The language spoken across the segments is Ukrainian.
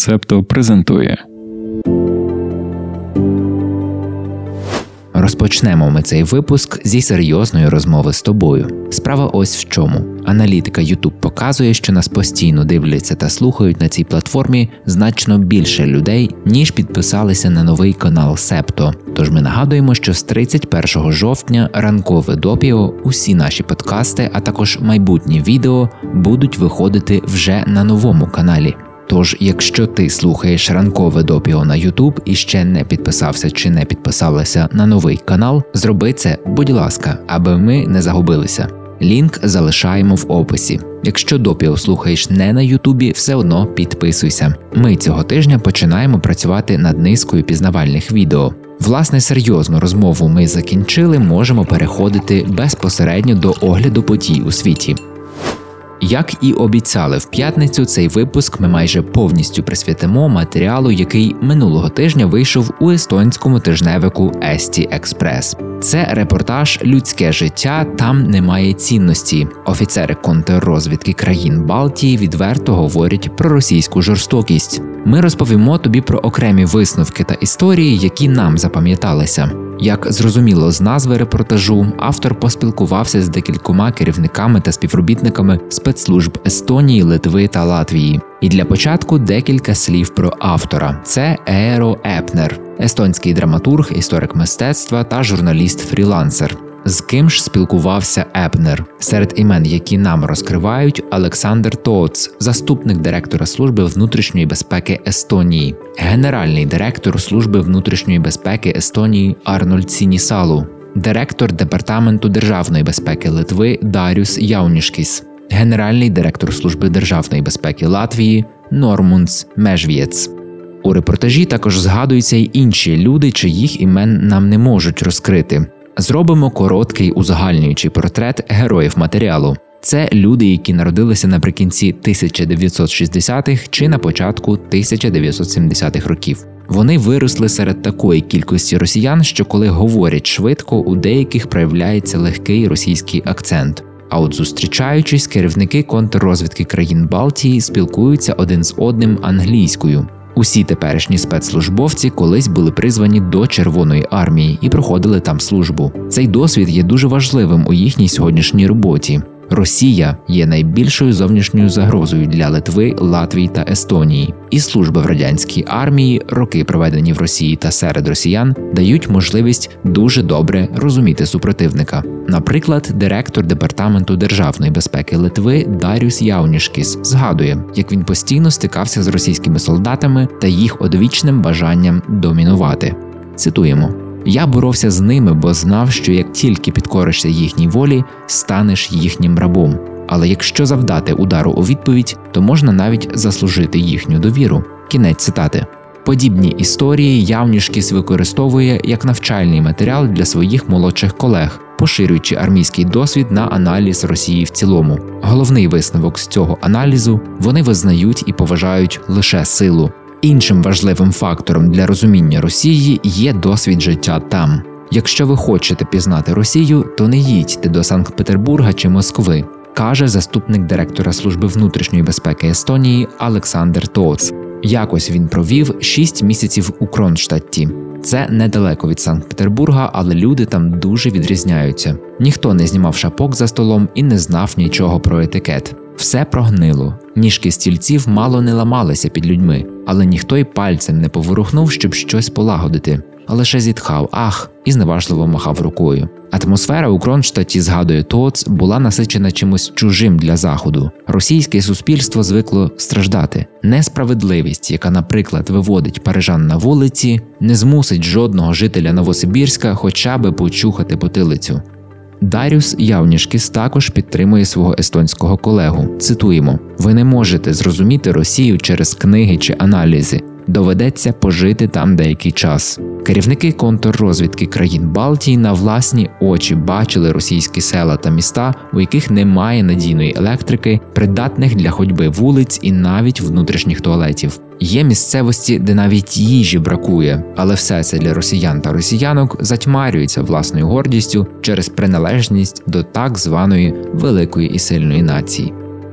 Септо презентує. Розпочнемо ми цей випуск зі серйозної розмови з тобою. Справа ось в чому. Аналітика YouTube показує, що нас постійно дивляться та слухають на цій платформі значно більше людей, ніж підписалися на новий канал Септо. Тож ми нагадуємо, що з 31 жовтня ранкове допіо, усі наші подкасти, а також майбутні відео будуть виходити вже на новому каналі. Тож, якщо ти слухаєш ранкове допіо на YouTube і ще не підписався чи не підписалася на новий канал, зроби це, будь ласка, аби ми не загубилися. Лінк залишаємо в описі. Якщо допіо слухаєш не на Ютубі, все одно підписуйся. Ми цього тижня починаємо працювати над низкою пізнавальних відео. Власне, серйозну розмову ми закінчили, можемо переходити безпосередньо до огляду подій у світі. Як і обіцяли в п'ятницю, цей випуск ми майже повністю присвятимо матеріалу, який минулого тижня вийшов у естонському тижневику Ести Експрес. Це репортаж «Людське життя там немає цінності». Офіцери контррозвідки країн Балтії відверто говорять про російську жорстокість. Ми розповімо тобі про окремі висновки та історії, які нам запам'яталися. Як зрозуміло з назви репортажу, автор поспілкувався з декількома керівниками та співробітниками спецслужб Естонії, Литви та Латвії. І для початку декілька слів про автора. Це Ееро Епнер, естонський драматург, історик мистецтва та журналіст-фрілансер. З ким ж спілкувався Епнер? Серед імен, які нам розкривають, Олександр Тооц, заступник директора Служби внутрішньої безпеки Естонії, генеральний директор Служби внутрішньої безпеки Естонії Арнольд Сінісалу, директор Департаменту державної безпеки Литви Дарюс Яунішкіс, генеральний директор Служби державної безпеки Латвії Нормунс Межвієц. У репортажі також згадуються й інші люди, чиїх імен нам не можуть розкрити. Зробимо короткий узагальнюючий портрет героїв матеріалу. Це люди, які народилися наприкінці 1960-х чи на початку 1970-х років. Вони виросли серед такої кількості росіян, що коли говорять швидко, у деяких проявляється легкий російський акцент. А от зустрічаючись, керівники контррозвідки країн Балтії спілкуються один з одним англійською. Усі теперішні спецслужбовці колись були призвані до Червоної армії і проходили там службу. Цей досвід є дуже важливим у їхній сьогоднішній роботі. Росія є найбільшою зовнішньою загрозою для Литви, Латвії та Естонії. І служба в радянській армії, роки проведені в Росії та серед росіян, дають можливість дуже добре розуміти супротивника. Наприклад, директор Департаменту державної безпеки Литви Дарюс Яунішкіс згадує, як він постійно стикався з російськими солдатами та їх одвічним бажанням домінувати. Цитуємо. «Я боровся з ними, бо знав, що як тільки підкоришся їхній волі, станеш їхнім рабом. Але якщо завдати удару у відповідь, то можна навіть заслужити їхню довіру». Кінець цитати. Подібні історії Яунішкіс використовує як навчальний матеріал для своїх молодших колег, поширюючи армійський досвід на аналіз Росії в цілому. Головний висновок з цього аналізу – вони визнають і поважають лише силу. Іншим важливим фактором для розуміння Росії є досвід життя там. Якщо ви хочете пізнати Росію, то не їдьте до Санкт-Петербурга чи Москви, каже заступник директора Служби внутрішньої безпеки Естонії Олександр Тооц. Якось він провів 6 місяців у Кронштадті. Це недалеко від Санкт-Петербурга, але люди там дуже відрізняються. Ніхто не знімав шапок за столом і не знав нічого про етикет. Все прогнило. Ніжки стільців мало не ламалися під людьми, але ніхто й пальцем не поворухнув, щоб щось полагодити. А лише зітхав «ах» і зневажливо махав рукою. Атмосфера у Кронштадті, згадує Тооц, була насичена чимось чужим для Заходу. Російське суспільство звикло страждати. Несправедливість, яка, наприклад, виводить парижан на вулиці, не змусить жодного жителя Новосибірська хоча би почухати потилицю. Дарюс Яунішкіс також підтримує свого естонського колегу. Цитуємо. «Ви не можете зрозуміти Росію через книги чи аналізи. Доведеться пожити там деякий час». Керівники контррозвідки країн Балтії на власні очі бачили російські села та міста, у яких немає надійної електрики, придатних для ходьби вулиць і навіть внутрішніх туалетів. Є місцевості, де навіть їжі бракує, але все це для росіян та росіянок затьмарюється власною гордістю через приналежність до так званої «великої і сильної нації».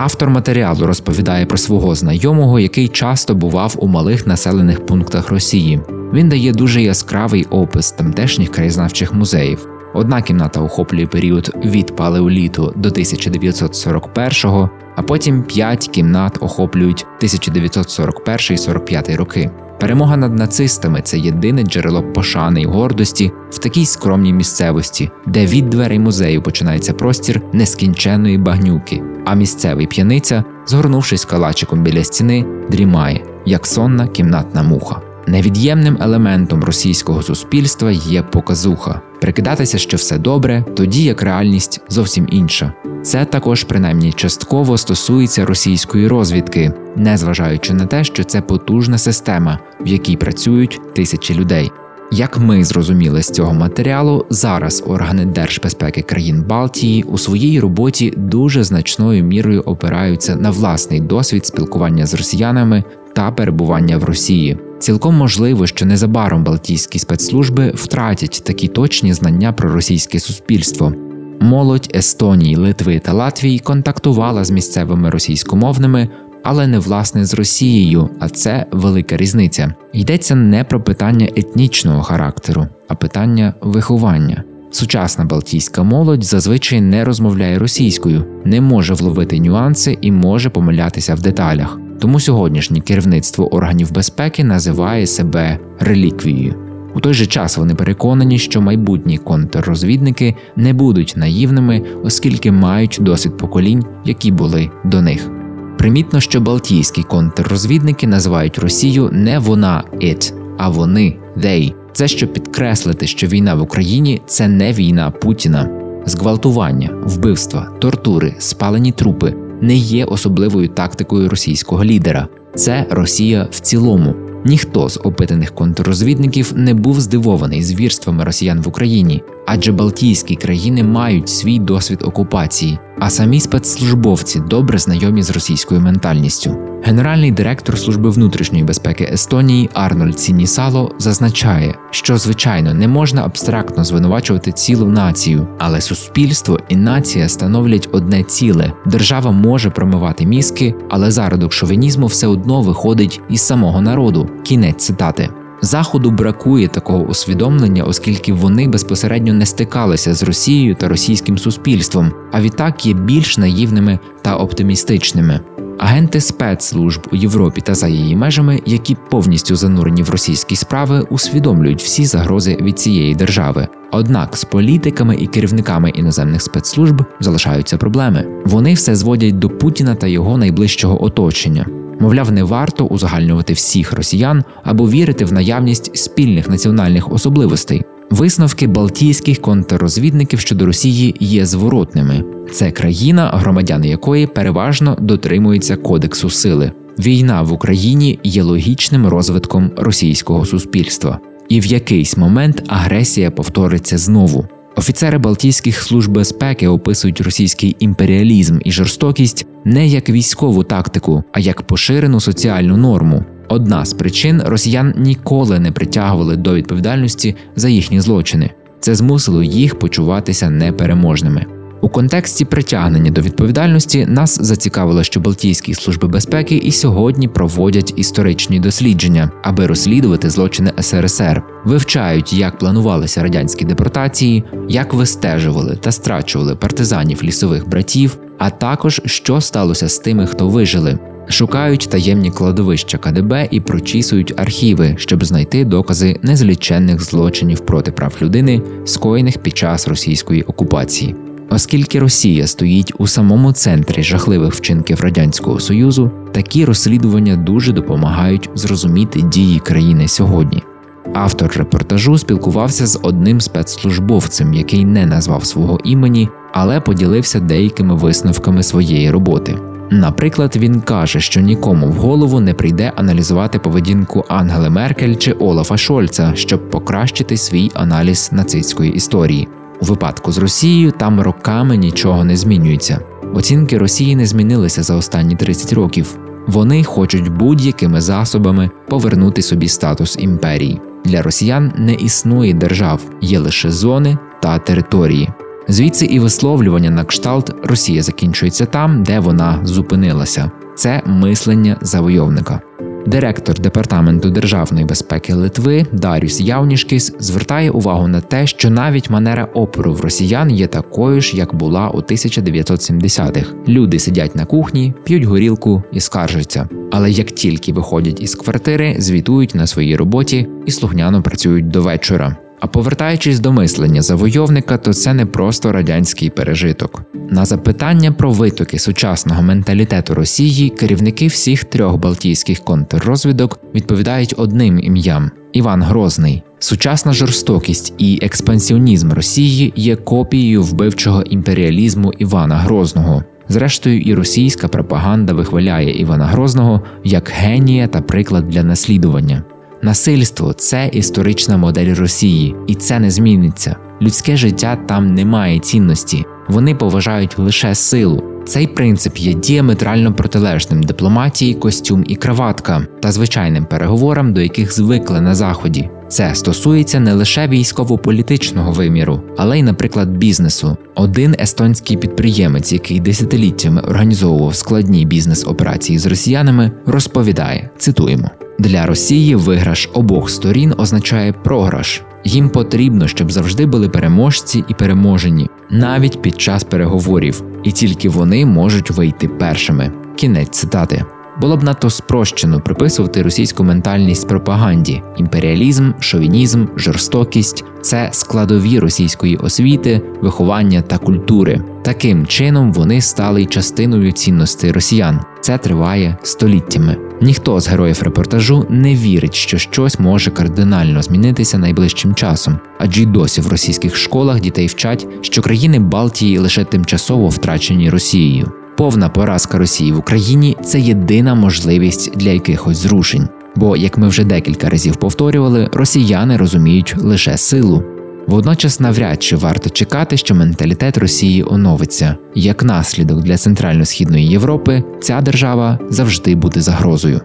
Автор матеріалу розповідає про свого знайомого, який часто бував у малих населених пунктах Росії. Він дає дуже яскравий опис тамтешніх краєзнавчих музеїв. Одна кімната охоплює період від палеоліту до 1941-го, а потім 5 кімнат охоплюють 1941-45 роки. Перемога над нацистами – це єдине джерело пошани й гордості в такій скромній місцевості, де від дверей музею починається простір нескінченної багнюки, а місцевий п'яниця, згорнувшись калачиком біля стіни, дрімає, як сонна кімнатна муха. Невід'ємним елементом російського суспільства є показуха. Прикидатися, що все добре, тоді як реальність зовсім інша. Це також, принаймні частково, стосується російської розвідки, незважаючи на те, що це потужна система, в якій працюють тисячі людей. Як ми зрозуміли з цього матеріалу, зараз органи Держбезпеки країн Балтії у своїй роботі дуже значною мірою опираються на власний досвід спілкування з росіянами та перебування в Росії. Цілком можливо, що незабаром балтійські спецслужби втратять такі точні знання про російське суспільство. Молодь Естонії, Литви та Латвії контактувала з місцевими російськомовними, але не власне з Росією, а це велика різниця. Йдеться не про питання етнічного характеру, а питання виховання. Сучасна балтійська молодь зазвичай не розмовляє російською, не може вловити нюанси і може помилятися в деталях. Тому сьогоднішнє керівництво органів безпеки називає себе реліквією. У той же час вони переконані, що майбутні контррозвідники не будуть наївними, оскільки мають досвід поколінь, які були до них. Примітно, що балтійські контррозвідники називають Росію не «вона» – «it», а «вони» – «they». Це, щоб підкреслити, що війна в Україні – це не війна Путіна. Зґвалтування, вбивства, тортури, спалені трупи – не є особливою тактикою російського лідера. Це Росія в цілому. Ніхто з опитаних контррозвідників не був здивований звірствами росіян в Україні, адже балтійські країни мають свій досвід окупації, а самі спецслужбовці добре знайомі з російською ментальністю. Генеральний директор Служби внутрішньої безпеки Естонії Арнольд Сінісало зазначає, що, звичайно, не можна абстрактно звинувачувати цілу націю, але суспільство і нація становлять одне ціле. Держава може промивати мізки, але зародок шовінізму все одно виходить із самого народу. Кінець цитати. Заходу бракує такого усвідомлення, оскільки вони безпосередньо не стикалися з Росією та російським суспільством, а відтак є більш наївними та оптимістичними. Агенти спецслужб у Європі та за її межами, які повністю занурені в російські справи, усвідомлюють всі загрози від цієї держави. Однак з політиками і керівниками іноземних спецслужб залишаються проблеми. Вони все зводять до Путіна та його найближчого оточення. Мовляв, не варто узагальнювати всіх росіян або вірити в наявність спільних національних особливостей. Висновки балтійських контррозвідників щодо Росії є зворотними. Це країна, громадяни якої переважно дотримуються кодексу сили. Війна в Україні є логічним розвитком російського суспільства. І в якийсь момент агресія повториться знову. Офіцери балтійських служб безпеки описують російський імперіалізм і жорстокість не як військову тактику, а як поширену соціальну норму. Одна з причин – росіян ніколи не притягували до відповідальності за їхні злочини. Це змусило їх почуватися непереможними. У контексті притягнення до відповідальності нас зацікавило, що Балтійські служби безпеки і сьогодні проводять історичні дослідження, аби розслідувати злочини СРСР, вивчають, як планувалися радянські депортації, як вистежували та страчували партизанів лісових братів, а також, що сталося з тими, хто вижили. Шукають таємні кладовища КДБ і прочісують архіви, щоб знайти докази незліченних злочинів проти прав людини, скоєних під час російської окупації. Оскільки Росія стоїть у самому центрі жахливих вчинків Радянського Союзу, такі розслідування дуже допомагають зрозуміти дії країни сьогодні. Автор репортажу спілкувався з одним спецслужбовцем, який не назвав свого імені, але поділився деякими висновками своєї роботи. Наприклад, він каже, що нікому в голову не прийде аналізувати поведінку Ангели Меркель чи Олафа Шольца, щоб покращити свій аналіз нацистської історії. У випадку з Росією там роками нічого не змінюється. Оцінки Росії не змінилися за останні 30 років. Вони хочуть будь-якими засобами повернути собі статус імперії. Для росіян не існує держав, є лише зони та території. Звідси і висловлювання на кшталт «Росія закінчується там, де вона зупинилася». Це мислення завойовника. Директор Департаменту державної безпеки Литви Даріус Яунішкіс звертає увагу на те, що навіть манера опору в росіян є такою ж, як була у 1970-х. Люди сидять на кухні, п'ють горілку і скаржаться. Але як тільки виходять із квартири, звітують на своїй роботі і слухняно працюють до вечора. А повертаючись до мислення завойовника, то це не просто радянський пережиток. На запитання про витоки сучасного менталітету Росії керівники всіх трьох балтійських контррозвідок відповідають одним ім'ям – Іван Грозний. Сучасна жорстокість і експансіонізм Росії є копією вбивчого імперіалізму Івана Грозного. Зрештою, і російська пропаганда вихваляє Івана Грозного як генія та приклад для наслідування. Насильство – це історична модель Росії, і це не зміниться. Людське життя там не має цінності, вони поважають лише силу. Цей принцип є діаметрально протилежним дипломатії, костюм і краватка та звичайним переговорам, до яких звикли на Заході. Це стосується не лише військово-політичного виміру, але й, наприклад, бізнесу. Один естонський підприємець, який десятиліттями організовував складні бізнес-операції з росіянами, розповідає, цитуємо. Для Росії виграш обох сторін означає програш. Їм потрібно, щоб завжди були переможці і переможені, навіть під час переговорів. І тільки вони можуть вийти першими. Кінець цитати. Було б надто спрощено приписувати російську ментальність пропаганді. Імперіалізм, шовінізм, жорстокість – це складові російської освіти, виховання та культури. Таким чином вони стали й частиною цінностей росіян. Це триває століттями. Ніхто з героїв репортажу не вірить, що щось може кардинально змінитися найближчим часом. Адже й досі в російських школах дітей вчать, що країни Балтії лише тимчасово втрачені Росією. Повна поразка Росії в Україні – це єдина можливість для якихось зрушень. Бо, як ми вже декілька разів повторювали, росіяни розуміють лише силу. Водночас навряд чи варто чекати, що менталітет Росії оновиться. Як наслідок для Центрально-Східної Європи, ця держава завжди буде загрозою.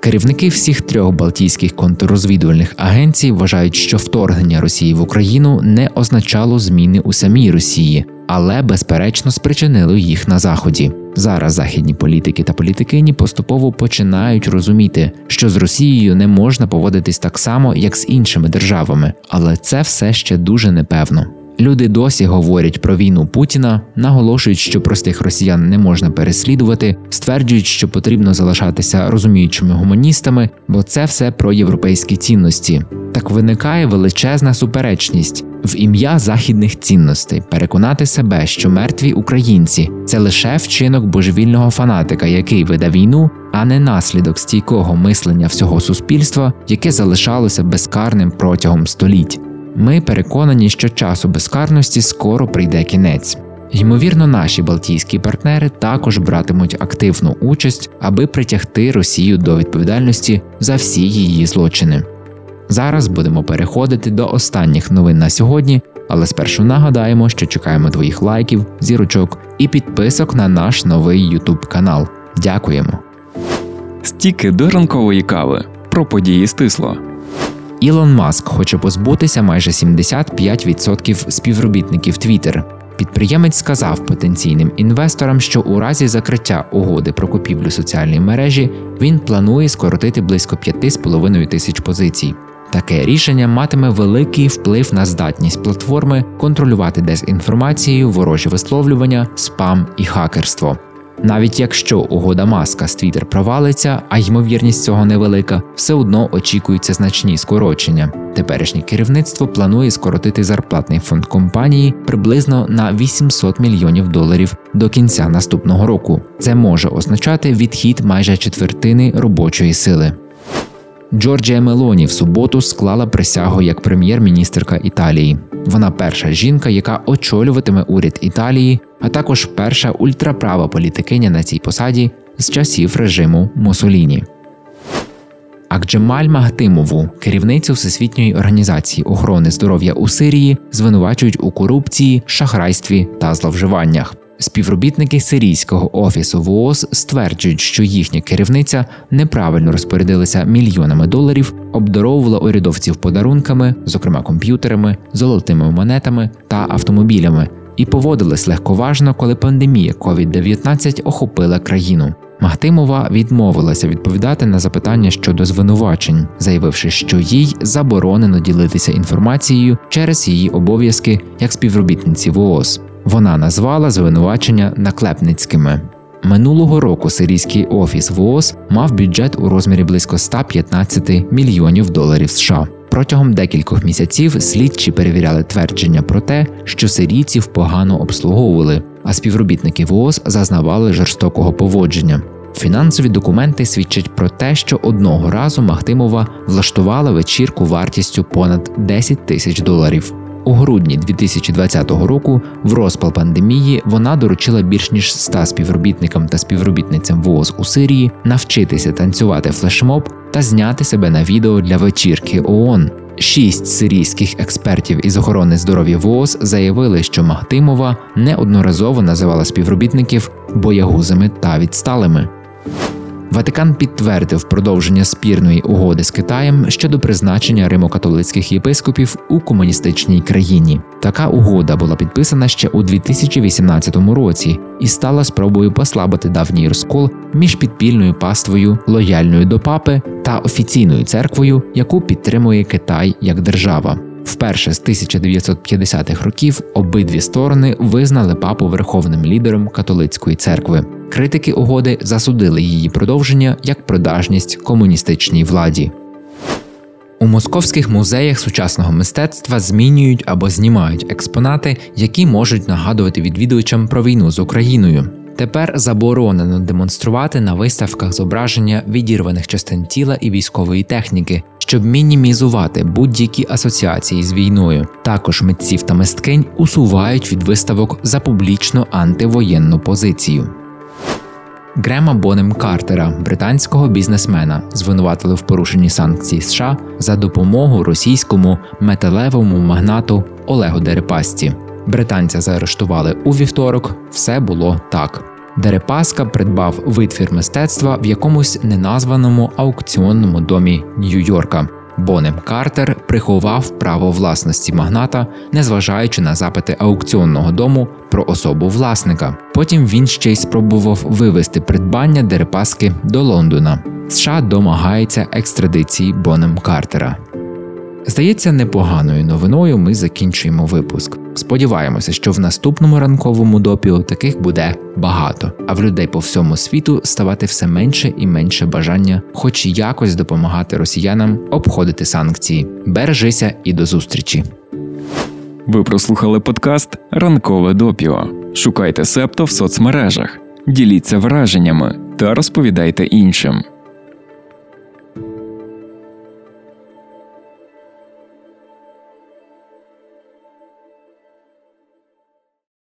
Керівники всіх трьох балтійських контррозвідувальних агенцій вважають, що вторгнення Росії в Україну не означало зміни у самій Росії, але, безперечно, спричинило їх на Заході. Зараз західні політики та політикині поступово починають розуміти, що з Росією не можна поводитись так само, як з іншими державами, але це все ще дуже непевно. Люди досі говорять про війну Путіна, наголошують, що простих росіян не можна переслідувати, стверджують, що потрібно залишатися розуміючими гуманістами, бо це все про європейські цінності. Так виникає величезна суперечність в ім'я західних цінностей переконати себе, що мертві українці – це лише вчинок божевільного фанатика, який веде війну, а не наслідок стійкого мислення всього суспільства, яке залишалося безкарним протягом століть. Ми переконані, що часу безкарності скоро прийде кінець. Ймовірно, наші балтійські партнери також братимуть активну участь, аби притягти Росію до відповідальності за всі її злочини. Зараз будемо переходити до останніх новин на сьогодні, але спершу нагадаємо, що чекаємо твоїх лайків, зірочок і підписок на наш новий YouTube канал. Дякуємо! Стіки до ранкової кави. Про події стисло. Ілон Маск хоче позбутися майже 75% співробітників Twitter. Підприємець сказав потенційним інвесторам, що у разі закриття угоди про купівлю соціальної мережі він планує скоротити близько 5,5 тисяч позицій. Таке рішення матиме великий вплив на здатність платформи контролювати дезінформацію, ворожі висловлювання, спам і хакерство. Навіть якщо угода Маска з Twitter провалиться, а ймовірність цього невелика, все одно очікуються значні скорочення. Теперішнє керівництво планує скоротити зарплатний фонд компанії приблизно на $800 мільйонів до кінця наступного року. Це може означати відхід майже четвертини робочої сили. Джорджія Мелоні в суботу склала присягу як прем'єр-міністерка Італії. Вона перша жінка, яка очолюватиме уряд Італії, а також перша ультраправа політикиня на цій посаді з часів режиму Муссоліні. Акджемаль Махтимову, керівницю Всесвітньої організації охорони здоров'я у Сирії, звинувачують у корупції, шахрайстві та зловживаннях. Співробітники сирійського офісу ВООЗ стверджують, що їхня керівниця неправильно розпорядилася мільйонами доларів, обдаровувала урядовців подарунками, зокрема комп'ютерами, золотими монетами та автомобілями, і поводились легковажно, коли пандемія COVID-19 охопила країну. Махтимова відмовилася відповідати на запитання щодо звинувачень, заявивши, що їй заборонено ділитися інформацією через її обов'язки як співробітниці ВООЗ. Вона назвала звинувачення наклепницькими. Минулого року сирійський офіс ВООЗ мав бюджет у розмірі близько $115 мільйонів США. Протягом декількох місяців слідчі перевіряли твердження про те, що сирійців погано обслуговували, а співробітники ВООЗ зазнавали жорстокого поводження. Фінансові документи свідчать про те, що одного разу Махтимова влаштувала вечірку вартістю понад $10 000. У грудні 2020 року, в розпал пандемії, вона доручила більш ніж 100 співробітникам та співробітницям ВООЗ у Сирії навчитися танцювати флешмоб та зняти себе на відео для вечірки ООН. 6 сирійських експертів із охорони здоров'я ВООЗ заявили, що Махтимова неодноразово називала співробітників боягузами та відсталими. Ватикан підтвердив продовження спірної угоди з Китаєм щодо призначення римо-католицьких єпископів у комуністичній країні. Така угода була підписана ще у 2018 році і стала спробою послабити давній розкол між підпільною паствою, лояльною до папи, та офіційною церквою, яку підтримує Китай як держава. Вперше з 1950-х років обидві сторони визнали папу верховним лідером католицької церкви. Критики угоди засудили її продовження як продажність комуністичній владі. У московських музеях сучасного мистецтва змінюють або знімають експонати, які можуть нагадувати відвідувачам про війну з Україною. Тепер заборонено демонструвати на виставках зображення відірваних частин тіла і військової техніки, щоб мінімізувати будь-які асоціації з війною. Також митців та мисткинь усувають від виставок за публічно антивоєнну позицію. Грема Бонем Картера, британського бізнесмена, звинуватили в порушенні санкцій США за допомогу російському металевому магнату Олегу Дерипасці. Британця заарештували у вівторок, все було так. Дерипаска придбав витвір мистецтва в якомусь неназваному аукціонному домі Нью-Йорка. Бонем Картер приховав право власності магната, незважаючи на запити аукціонного дому про особу власника. Потім він ще й спробував вивезти придбання Дерипаски до Лондона. США домагається екстрадиції Бонем Картера. Здається, непоганою новиною ми закінчуємо випуск. Сподіваємося, що в наступному ранковому допіо таких буде багато, а в людей по всьому світу ставати все менше і менше бажання хоч якось допомагати росіянам обходити санкції. Бережися і до зустрічі! Ви прослухали подкаст «Ранкове допіо». Шукайте Септо в соцмережах, діліться враженнями та розповідайте іншим.